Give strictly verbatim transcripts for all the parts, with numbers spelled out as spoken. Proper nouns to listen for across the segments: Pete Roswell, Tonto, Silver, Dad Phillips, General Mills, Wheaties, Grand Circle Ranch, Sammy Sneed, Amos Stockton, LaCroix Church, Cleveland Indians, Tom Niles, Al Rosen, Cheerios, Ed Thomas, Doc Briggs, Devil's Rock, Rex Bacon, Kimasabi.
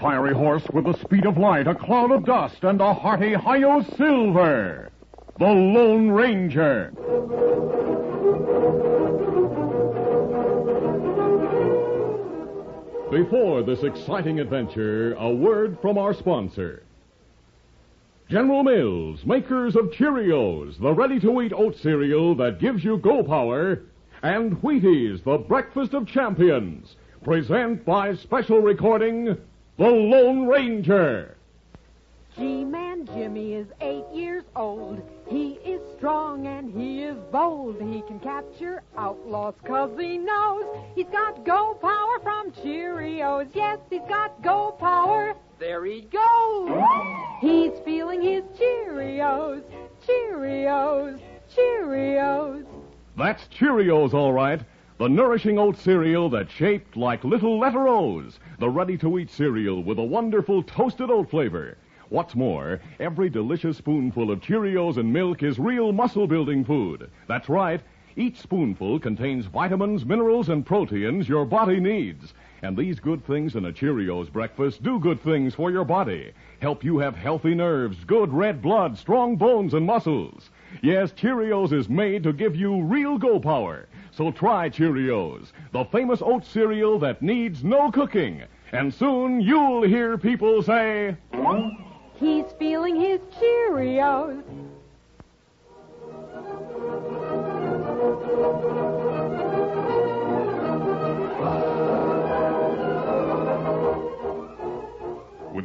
Fiery horse with the speed of light, a cloud of dust, and a hearty hi-yo Silver, the Lone Ranger. Before this exciting adventure, a word from our sponsor. General Mills, makers of Cheerios, the ready-to-eat oat cereal that gives you go power, and Wheaties, the breakfast of champions, present by special recording... The Lone Ranger. G-Man Jimmy is eight years old. He is strong and he is bold. He can capture outlaws cause he knows he's got go power from Cheerios. Yes, he's got go power. There he goes. He's feeling his Cheerios, Cheerios, Cheerios. That's Cheerios, all right. The nourishing oat cereal that's shaped like little letter O's. The ready-to-eat cereal with a wonderful toasted oat flavor. What's more, every delicious spoonful of Cheerios and milk is real muscle-building food. That's right. Each spoonful contains vitamins, minerals, and proteins your body needs. And these good things in a Cheerios breakfast do good things for your body. Help you have healthy nerves, good red blood, strong bones, and muscles. Yes, Cheerios is made to give you real go power. So try Cheerios, the famous oat cereal that needs no cooking. And soon you'll hear people say... He's feeling his Cheerios. With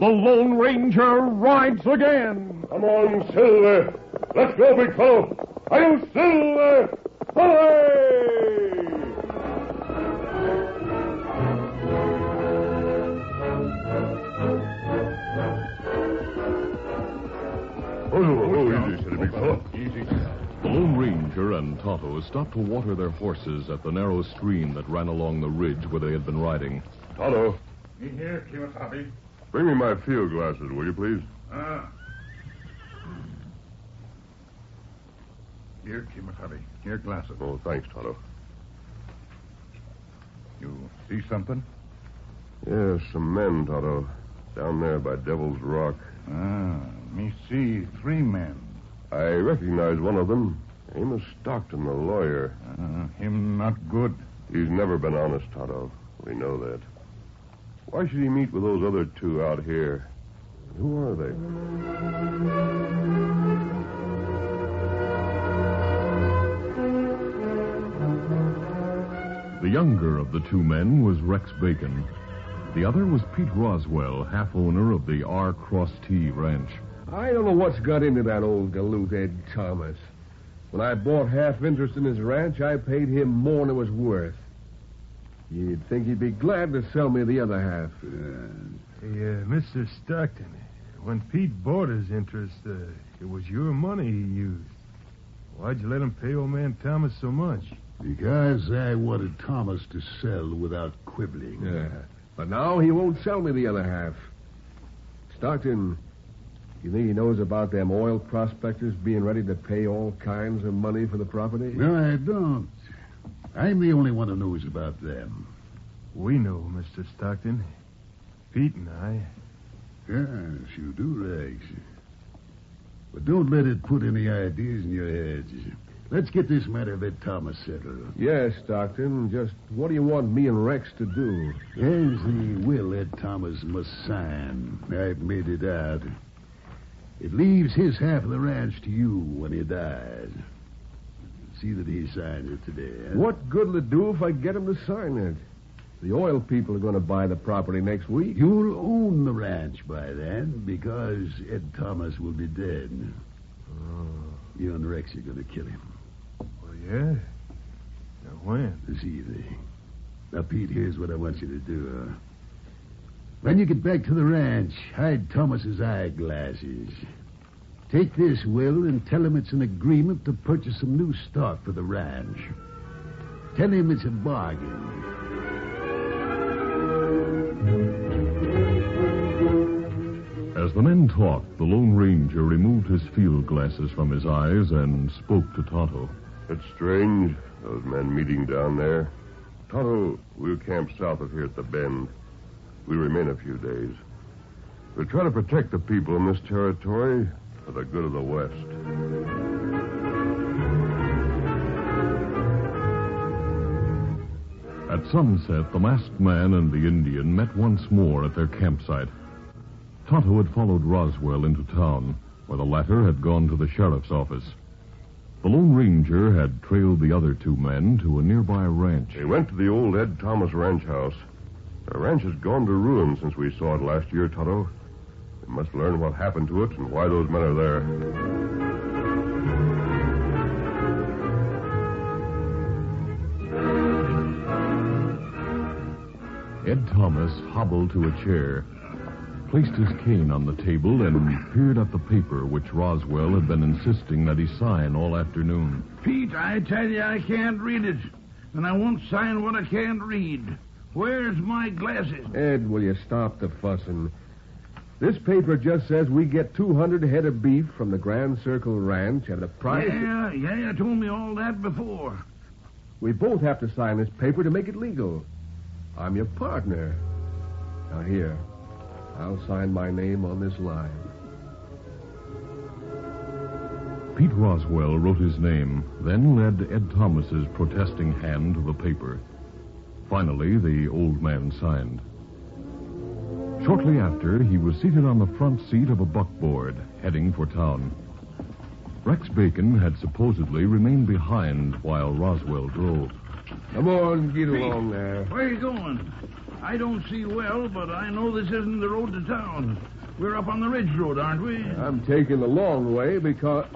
The Lone Ranger rides again. Come on, Silver. Let's go, big fellow. Are you Silver? Hooray! Oh, easy, steady, big fellow. Easy. The Lone Ranger and Tonto stopped to water their horses at the narrow stream that ran along the ridge where they had been riding. Tonto. Me here, Kimasabi. Bring me my field glasses, will you, please? Ah. Uh. Here, Kimasabi. Here, glasses. Oh, thanks, Tonto. You see something? Yeah, some men, Tonto. Down there by Devil's Rock. Ah, me see three men. I recognize one of them. Amos Stockton, the lawyer. Uh, him not good. He's never been honest, Tonto. We know that. Why should he meet with those other two out here? Who are they? The younger of the two men was Rex Bacon. The other was Pete Roswell, half-owner of the R Cross T Ranch. I don't know what's got into that old galoot, Ed Thomas. When I bought half interest in his ranch, I paid him more than it was worth. You'd think he'd be glad to sell me the other half. Uh, hey, uh, Mister Stockton, when Pete bought his interest, uh, it was your money he used. Why'd you let him pay old man Thomas so much? Because I wanted Thomas to sell without quibbling. Yeah, but now he won't sell me the other half. Stockton, you think he knows about them oil prospectors being ready to pay all kinds of money for the property? No, I don't. I'm the only one who knows about them. We know, Mister Stockton. Pete and I. Yes, you do, Rex. But don't let it put any ideas in your heads. Let's get this matter of Ed Thomas settled. Yes, Stockton. Just what do you want me and Rex to do? There's the will Ed Thomas must sign. I've made it out. It leaves his half of the ranch to you when he dies. See that he signs it today. What good'll it do if I get him to sign it? The oil people are going to buy the property next week. You'll own the ranch by then because Ed Thomas will be dead. Oh. You and Rex are going to kill him. Well, yeah? Now when? This evening. Now, Pete, here's what I want you to do. When you get back to the ranch, hide Thomas's eyeglasses. Take this will and tell him it's an agreement to purchase some new stock for the ranch. Tell him it's a bargain. As the men talked, the Lone Ranger removed his field glasses from his eyes and spoke to Tonto. It's strange, those men meeting down there. Tonto, we'll camp south of here at the bend. We'll remain a few days. We'll try to protect the people in this territory for the good of the West. At sunset, the masked man and the Indian met once more at their campsite. Tonto had followed Roswell into town, where the latter had gone to the sheriff's office. The Lone Ranger had trailed the other two men to a nearby ranch. They went to the old Ed Thomas ranch house. The ranch has gone to ruin since we saw it last year, Tonto. We must learn what happened to it and why those men are there. Ed Thomas hobbled to a chair, placed his cane on the table, and peered at the paper which Roswell had been insisting that he sign all afternoon. Pete, I tell you, I can't read it, and I won't sign what I can't read. Where's my glasses? Ed, will you stop the fussing? This paper just says we get two hundred head of beef from the Grand Circle Ranch at a price... Yeah, yeah, you told me all that before. We both have to sign this paper to make it legal. I'm your partner. Now, here. I'll sign my name on this line. Pete Roswell wrote his name, then led Ed Thomas's protesting hand to the paper. Finally, the old man signed. Shortly after, he was seated on the front seat of a buckboard, heading for town. Rex Bacon had supposedly remained behind while Roswell drove. Come on, get along there. Where are you going? I don't see well, but I know this isn't the road to town. We're up on the ridge road, aren't we? I'm taking the long way because...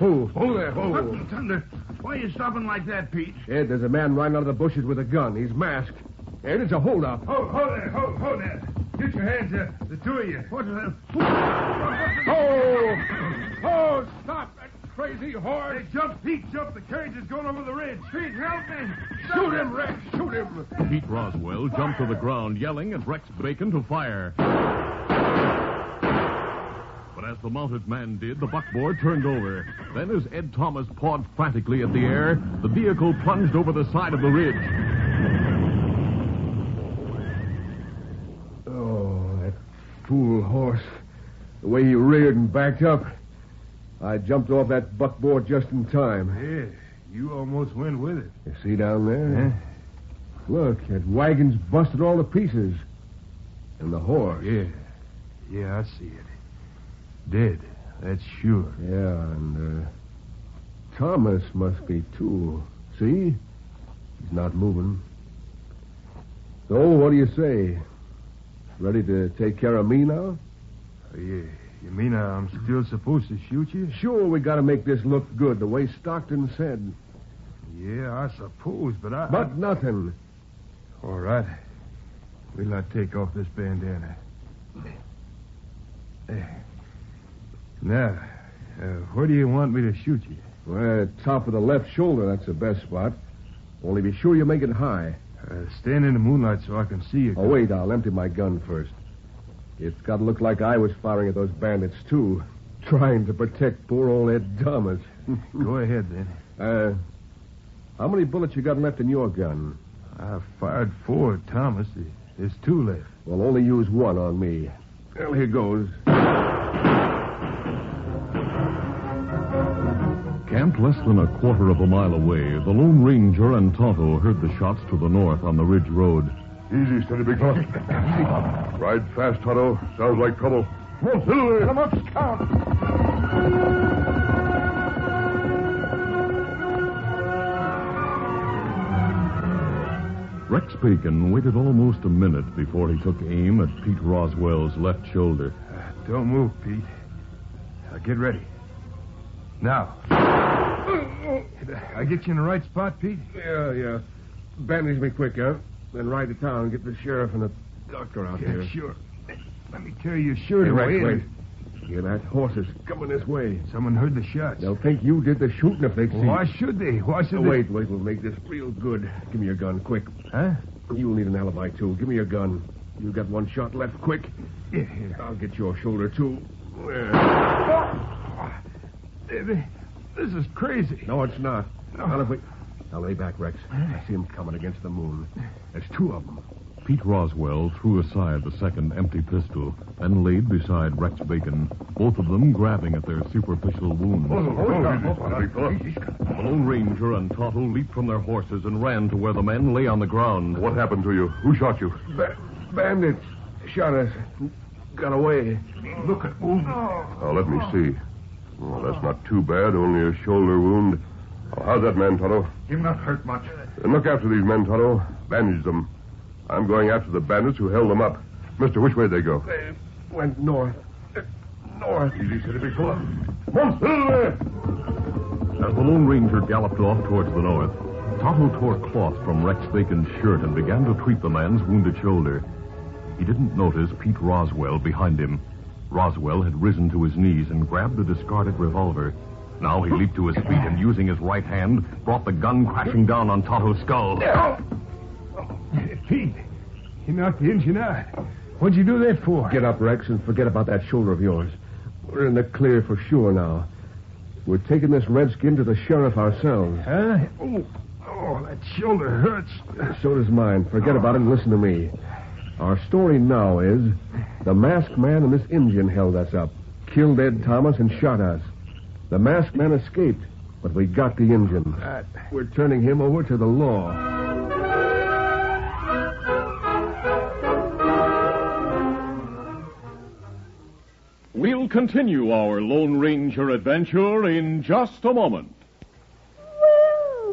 Oh, hold there, hold. What in thunder? Why are you stopping like that, Pete? Ed, there's a man riding out of the bushes with a gun. He's masked. Ed, it's a holdup. Hold, hold there, hold, hold there. Get your hands up, the two of you. What the... Oh! Oh, stop that crazy horse. Hey, jump, Pete, jump. The carriage is going over the ridge. Pete, help me. Shoot him, Rex, shoot him. Pete Roswell fire. Jumped to the ground, yelling at Rex Bacon to fire. As the mounted man did, the buckboard turned over. Then as Ed Thomas pawed frantically at the air, the vehicle plunged over the side of the ridge. Oh, that fool horse. The way he reared and backed up. I jumped off that buckboard just in time. Yeah, you almost went with it. You see down there? Huh? Look, that wagon's busted all to pieces. And the horse. Yeah, yeah, I see it. Dead, that's sure. Yeah, and uh, Thomas must be, too. See? He's not moving. So, what do you say? Ready to take care of me now? Uh, yeah. You mean I'm still supposed to shoot you? Sure, we got to make this look good, the way Stockton said. Yeah, I suppose, but I... But I... nothing. All right. We'll not take off this bandana. There. Now, uh, where do you want me to shoot you? Well, top of the left shoulder, that's the best spot. Only be sure you make it high. Uh, stand in the moonlight so I can see you. Oh, wait, I'll empty my gun first. It's got to look like I was firing at those bandits, too. Trying to protect poor old Ed Thomas. Go ahead, then. Uh, how many bullets you got left in your gun? I fired four at Thomas. There's two left. Well, only use one on me. Well, here goes. Camped less than a quarter of a mile away, the Lone Ranger and Tonto heard the shots to the north on the ridge road. Easy, steady, big fellow. Ride fast, Tonto. Sounds like trouble. Come on, come on, scout. Rex Bacon waited almost a minute before he took aim at Pete Roswell's left shoulder. Uh, don't move, Pete. Now get ready. Now. I get you in the right spot, Pete? Yeah, yeah. Bandage me quick, huh? Then ride to town and get the sheriff and the doctor out yeah, here. Sure. Let me tell you, sure hey, to wait. Wait. Hear that? Horses coming this way. Someone heard the shots. They'll think you did the shooting if they see. Why should they? Why should oh, they? Wait, wait. We'll make this real good. Give me your gun, quick. Huh? You'll need an alibi, too. Give me your gun. You got one shot left, quick. Yeah, yeah. I'll get your shoulder, too. Yeah. This is crazy. No, it's not. No. Not if we... Now lay back, Rex. I see them coming against the moon. There's two of them. Pete Roswell threw aside the second empty pistol and laid beside Rex Bacon, both of them grabbing at their superficial wounds. Oh, oh, oh, Lone Ranger and Tonto leaped from their horses and ran to where the men lay on the ground. What happened to you? Who shot you? Ba- bandits shot us. Got away. Look at wound. Now, let me see. Well, that's not too bad, only a shoulder wound. Well, how's that man, Tonto? Him not hurt much. Then look after these men, Tonto. Bandage them. I'm going after the bandits who held them up. Mister, which way did they go? They went north. Uh, north. Easy, city before. Monster! As the Lone Ranger galloped off towards the north, Tonto tore cloth from Rex Bacon's shirt and began to treat the man's wounded shoulder. He didn't notice Pete Roswell behind him. Roswell had risen to his knees and grabbed the discarded revolver. Now he leaped to his feet and, using his right hand, brought the gun crashing down on Tonto's skull. Yeah. Pete, he knocked the engine out. What'd you do that for? Get up, Rex, and forget about that shoulder of yours. We're in the clear for sure now. We're taking this redskin to the sheriff ourselves. Huh? Oh, oh that shoulder hurts. So does mine. Forget oh. about it and listen to me. Our story now is the masked man and this Indian held us up, killed Ed Thomas and shot us. The masked man escaped, but we got the Indian. Right. We're turning him over to the law. We'll continue our Lone Ranger adventure in just a moment.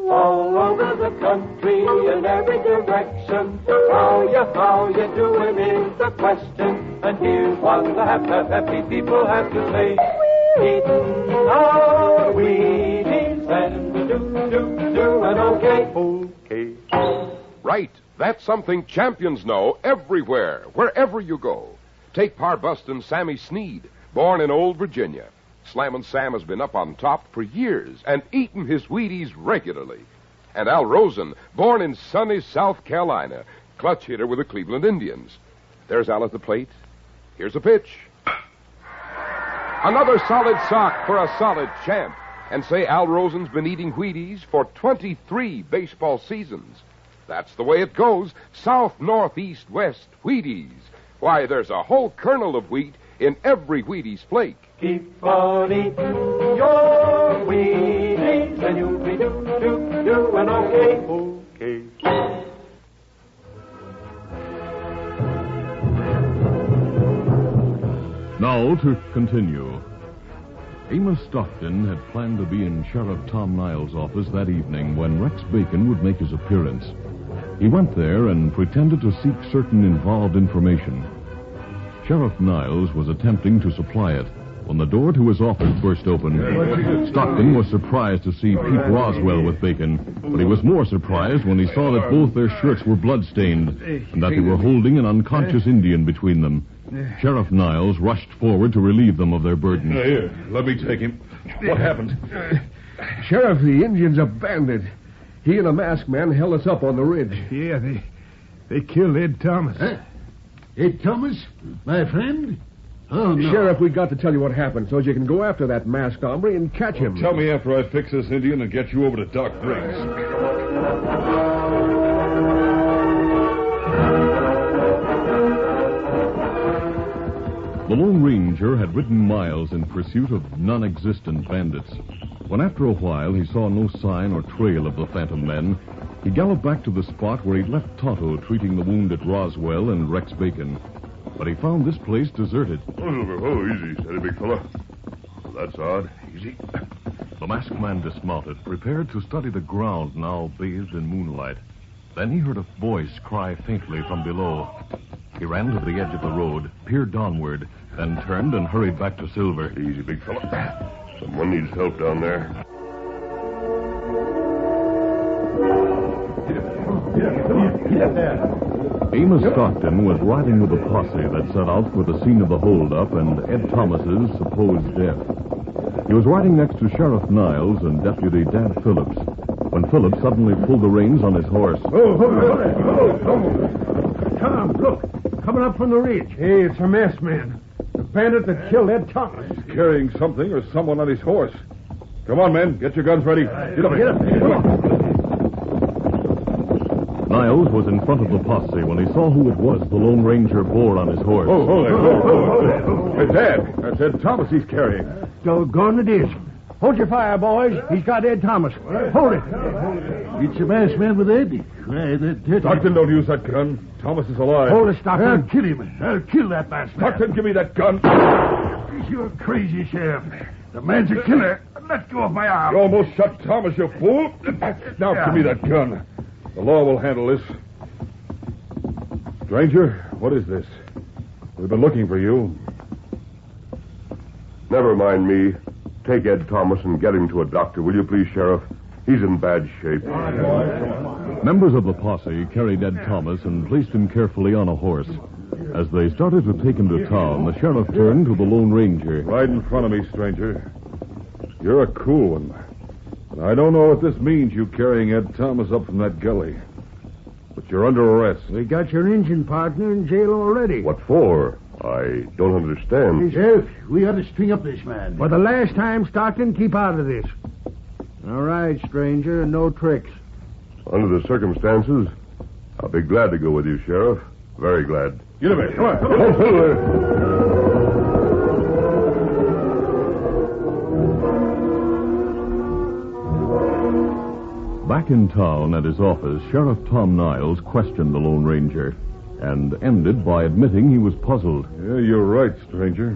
All over the country, in every direction, how you, how you doing is the question. And here's what the happy people have to say. Wheaties, our Wheaties, and do, do, do, and okay. Okay. Right, that's something champions know everywhere, wherever you go. Take Parbustin' Sammy Sneed. Born in old Virginia, Slammin' Sam has been up on top for years and eatin' his Wheaties regularly. And Al Rosen, born in sunny South Carolina, clutch hitter with the Cleveland Indians. There's Al at the plate. Here's a pitch. Another solid sock for a solid champ. And say Al Rosen's been eating Wheaties for twenty-three baseball seasons. That's the way it goes. South, north, east, west, Wheaties. Why, there's a whole kernel of wheat in every Wheaties flake. Keep on eating your Wheaties, and you'll be do, do, do, and okay. Okay. Now to continue. Amos Stockton had planned to be in Sheriff Tom Niles' office that evening when Rex Bacon would make his appearance. He went there and pretended to seek certain involved information. Sheriff Niles was attempting to supply it when the door to his office burst open. Stockton was surprised to see Pete Roswell with Bacon, but he was more surprised when he saw that both their shirts were bloodstained and that they were holding an unconscious Indian between them. Sheriff Niles rushed forward to relieve them of their burden. Uh, here, let me take him. What happened? Uh, Sheriff, the Indian's a bandit. He and a masked man held us up on the ridge. Yeah, they they killed Ed Thomas. Huh? Ed Thomas? My friend? Oh, no. Sheriff, we got to tell you what happened so you can go after that masked hombre and catch him. Well, tell me after I fix this Indian and get you over to Doc Briggs. The Lone Ranger had ridden miles in pursuit of non-existent bandits. When after a while he saw no sign or trail of the phantom men, he galloped back to the spot where he'd left Tonto treating the wounded Roswell and Rex Bacon. But he found this place deserted. Oh, oh easy, steady, big fella. Well, that's odd. Easy. The masked man dismounted, prepared to study the ground now bathed in moonlight. Then he heard a voice cry faintly from below. He ran to the edge of the road, peered downward, then turned and hurried back to Silver. Easy, big fella. Someone needs help down there. Get, get, get there. Amos Stockton was riding with the posse that set out for the scene of the holdup and Ed Thomas's supposed death. He was riding next to Sheriff Niles and Deputy Dad Phillips when Phillips suddenly pulled the reins on his horse. Oh, oh, Tom, look. Coming up from the ridge. Hey, it's a masked man. The bandit that killed Ed Thomas. He's carrying something or someone on his horse. Come on, men. Get your guns ready. Get up. Get up. Get up. Niles was in front of the posse when he saw who it was the Lone Ranger bore on his horse. Oh, hold it. Hold it. It's Ed. That's Ed Thomas he's carrying. Doggone it is. Hold your fire, boys. He's got Ed Thomas. Hold it. It's a masked man with Eddie. Stockton, don't use that gun. Thomas is alive. Hold it, Stockton. I'll kill him. I'll kill that masked man. Stockton, give me that gun. You're crazy, Sheriff. The man's a killer. Let go of my arm. You almost shot Thomas, you fool. Now yeah. Give me that gun. The law will handle this. Stranger, what is this? We've been looking for you. Never mind me. Take Ed Thomas and get him to a doctor, will you please, Sheriff? He's in bad shape. Members of the posse carried Ed Thomas and placed him carefully on a horse. As they started to take him to town, the sheriff turned to the Lone Ranger. Right in front of me, stranger. You're a cool one. And I don't know what this means, you carrying Ed Thomas up from that gully. But you're under arrest. We got your engine partner in jail already. What for? I don't understand. Sheriff, we ought to string up this man. For the last time, Stockton, keep out of this. All right, stranger, no tricks. Under the circumstances, I'll be glad to go with you, Sheriff. Very glad. Get him in. Come on. Come on. Come on. Back in town at his office, Sheriff Tom Niles questioned the Lone Ranger and ended by admitting he was puzzled. Yeah, you're right, stranger.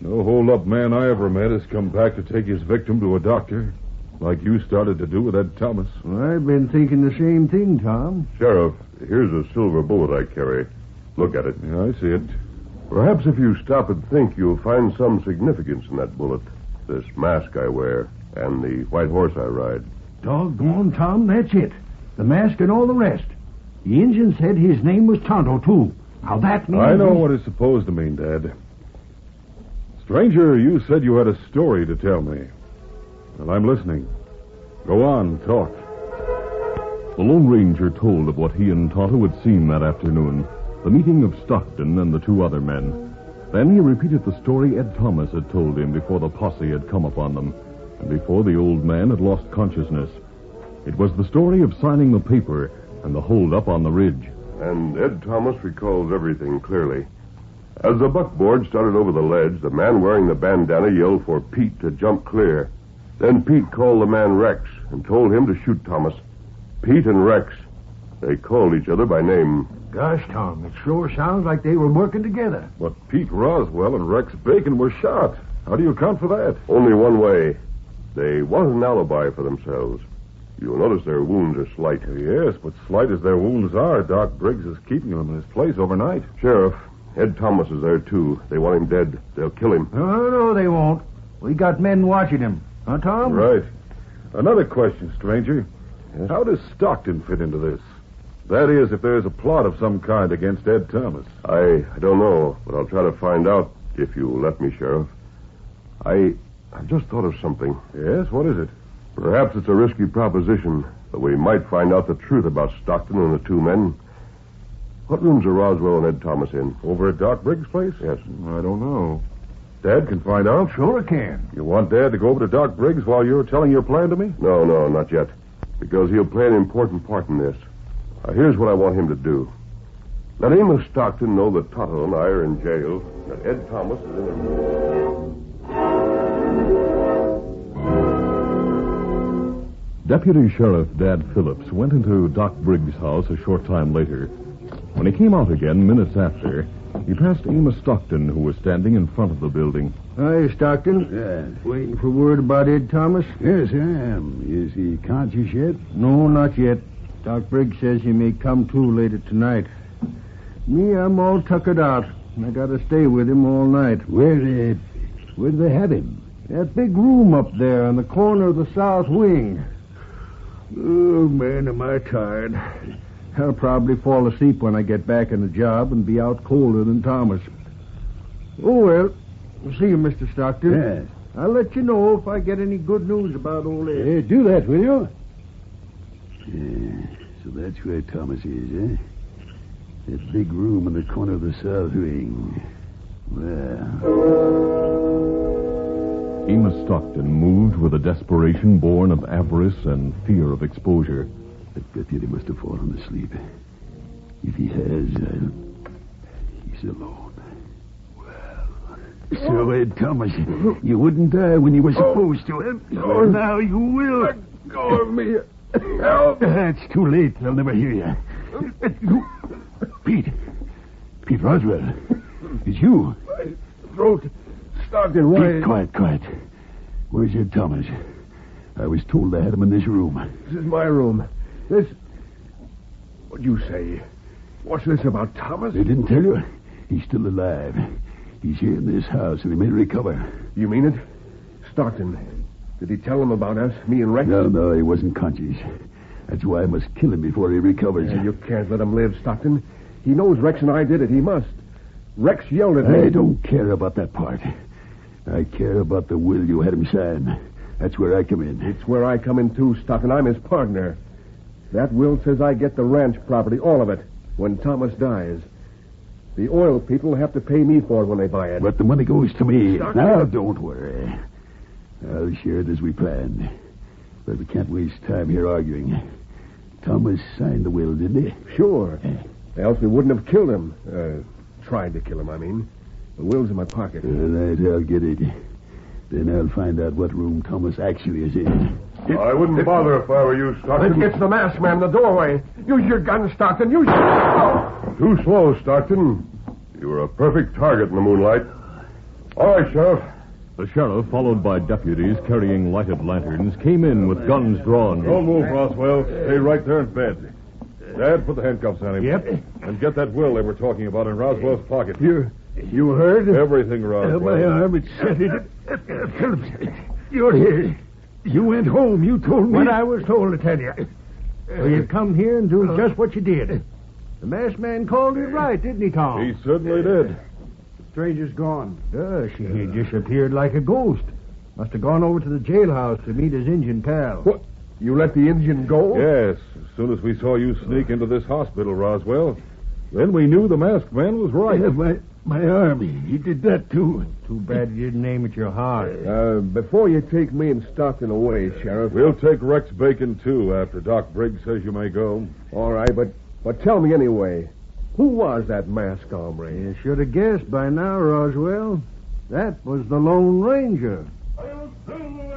No hold-up man I ever met has come back to take his victim to a doctor, like you started to do with Ed Thomas. Well, I've been thinking the same thing, Tom. Sheriff, here's a silver bullet I carry. Look at it. Yeah, I see it. Perhaps if you stop and think, you'll find some significance in that bullet. This mask I wear and the white horse I ride. Doggone, Tom, that's it. The mask and all the rest. The Indian said his name was Tonto, too. Now, that means... I know what it's supposed to mean, Dad. Stranger, you said you had a story to tell me. Well, I'm listening. Go on, talk. The Lone Ranger told of what he and Tonto had seen that afternoon, the meeting of Stockton and the two other men. Then he repeated the story Ed Thomas had told him before the posse had come upon them, and before the old man had lost consciousness. It was the story of signing the paper and the hold-up on the ridge. And Ed Thomas recalls everything clearly. As the buckboard started over the ledge, the man wearing the bandana yelled for Pete to jump clear. Then Pete called the man Rex and told him to shoot Thomas. Pete and Rex, they called each other by name. Gosh, Tom, it sure sounds like they were working together. But Pete Roswell and Rex Bacon were shot. How do you account for that? Only one way. They want an alibi for themselves. You'll notice their wounds are slight. Yes, but slight as their wounds are, Doc Briggs is keeping them in his place overnight. Sheriff, Ed Thomas is there, too. They want him dead. They'll kill him. No, no, they won't. We got men watching him. Huh, Tom? Right. Another question, stranger. Yes. How does Stockton fit into this? That is, if there's a plot of some kind against Ed Thomas. I, I don't know, but I'll try to find out if you'll let me, Sheriff. I I just thought of something. Yes? What is it? Perhaps it's a risky proposition, but we might find out the truth about Stockton and the two men. What rooms are Roswell and Ed Thomas in? Over at Doc Briggs' place? Yes. I don't know. Dad can find out? Sure I can. You want Dad to go over to Doc Briggs while you're telling your plan to me? No, no, not yet. Because he'll play an important part in this. Now, here's what I want him to do. Let Amos Stockton know that Tonto and I are in jail, that Ed Thomas is in the room. Deputy Sheriff Dad Phillips went into Doc Briggs' house a short time later. When he came out again minutes after, he passed Amos Stockton, who was standing in front of the building. Hi, Stockton. Yeah. Waiting for word about Ed Thomas? Yes, I am. Is he conscious yet? No, not yet. Doc Briggs says he may come to later tonight. Me, I'm all tuckered out. I gotta stay with him all night. Where's Ed? Where do they have him? That big room up there on the corner of the south wing. Oh, man, am I tired. I'll probably fall asleep when I get back in the job and be out colder than Thomas. Oh, well, see you, Mister Stockton. Yes. I'll let you know if I get any good news about old Ed. Hey, do that, will you? Yeah, so that's where Thomas is, eh? That big room in the corner of the south wing. Well. Amos Stockton moved with a desperation born of avarice and fear of exposure. I bet you he must have fallen asleep. If he has, uh, he's alone. Well, so, Ed Thomas, you wouldn't die when you were supposed to. Oh, now you will. Let go of me. Help. It's too late. They'll never hear you. Pete. Pete Roswell. It's you. My throat. Stockton, why? Pete, quiet, quiet. Where's Ed Thomas? I was told I had him in this room. This is my room. This... What'd you say? What's this about Thomas? They didn't tell you? He's still alive. He's here in this house, and he may recover. You mean it? Stockton, did he tell him about us, me and Rex? No, no, he wasn't conscious. That's why I must kill him before he recovers. Yeah, you can't let him live, Stockton. He knows Rex and I did it. He must. Rex yelled at me. I don't care about that part. I care about the will you had him sign. That's where I come in. It's where I come in, too, Stockton. I'm his partner. That will says I get the ranch property, all of it, when Thomas dies. The oil people have to pay me for it when they buy it. But the money goes to me. Stockton. Now, don't worry. I'll share it as we planned. But we can't waste time here arguing. Thomas signed the will, didn't he? Sure. Else we wouldn't have killed him. Uh, tried to kill him, I mean. The will's in my pocket. All right, I'll get it. Then I'll find out what room Thomas actually is in. It, I wouldn't it, bother if I were you, Stockton. Let's get the mask man in the doorway. Use your gun, Stockton. Use your... Oh. Too slow, Stockton. You were a perfect target in the moonlight. All right, Sheriff. The sheriff, followed by deputies carrying lighted lanterns, came in with guns drawn. Don't move, Roswell. Stay right there in bed. Dad, put the handcuffs on him. Yep. And get that will they were talking about in Roswell's pocket. You, you heard? Everything, Roswell. My arm, it's shattered. Phillips, you're here. You went home. You told me. What I was told to tell you. Well, you come here and do just what you did. The masked man called it right, didn't he, Tom? He certainly did. The stranger's gone. Uh, she uh, disappeared like a ghost. Must have gone over to the jailhouse to meet his Indian pal. What? You let the Indian go? Yes. As soon as we saw you sneak into this hospital, Roswell, then we knew the masked man was right. Yeah, my... My arm, he did that, too. Too bad you didn't aim at your heart. Uh, before you take me and Stockton away, Sheriff... We'll take Rex Bacon, too, after Doc Briggs says you may go. All right, but but tell me anyway. Who was that masked hombre? You should have guessed by now, Roswell. That was the Lone Ranger. I'll Silver!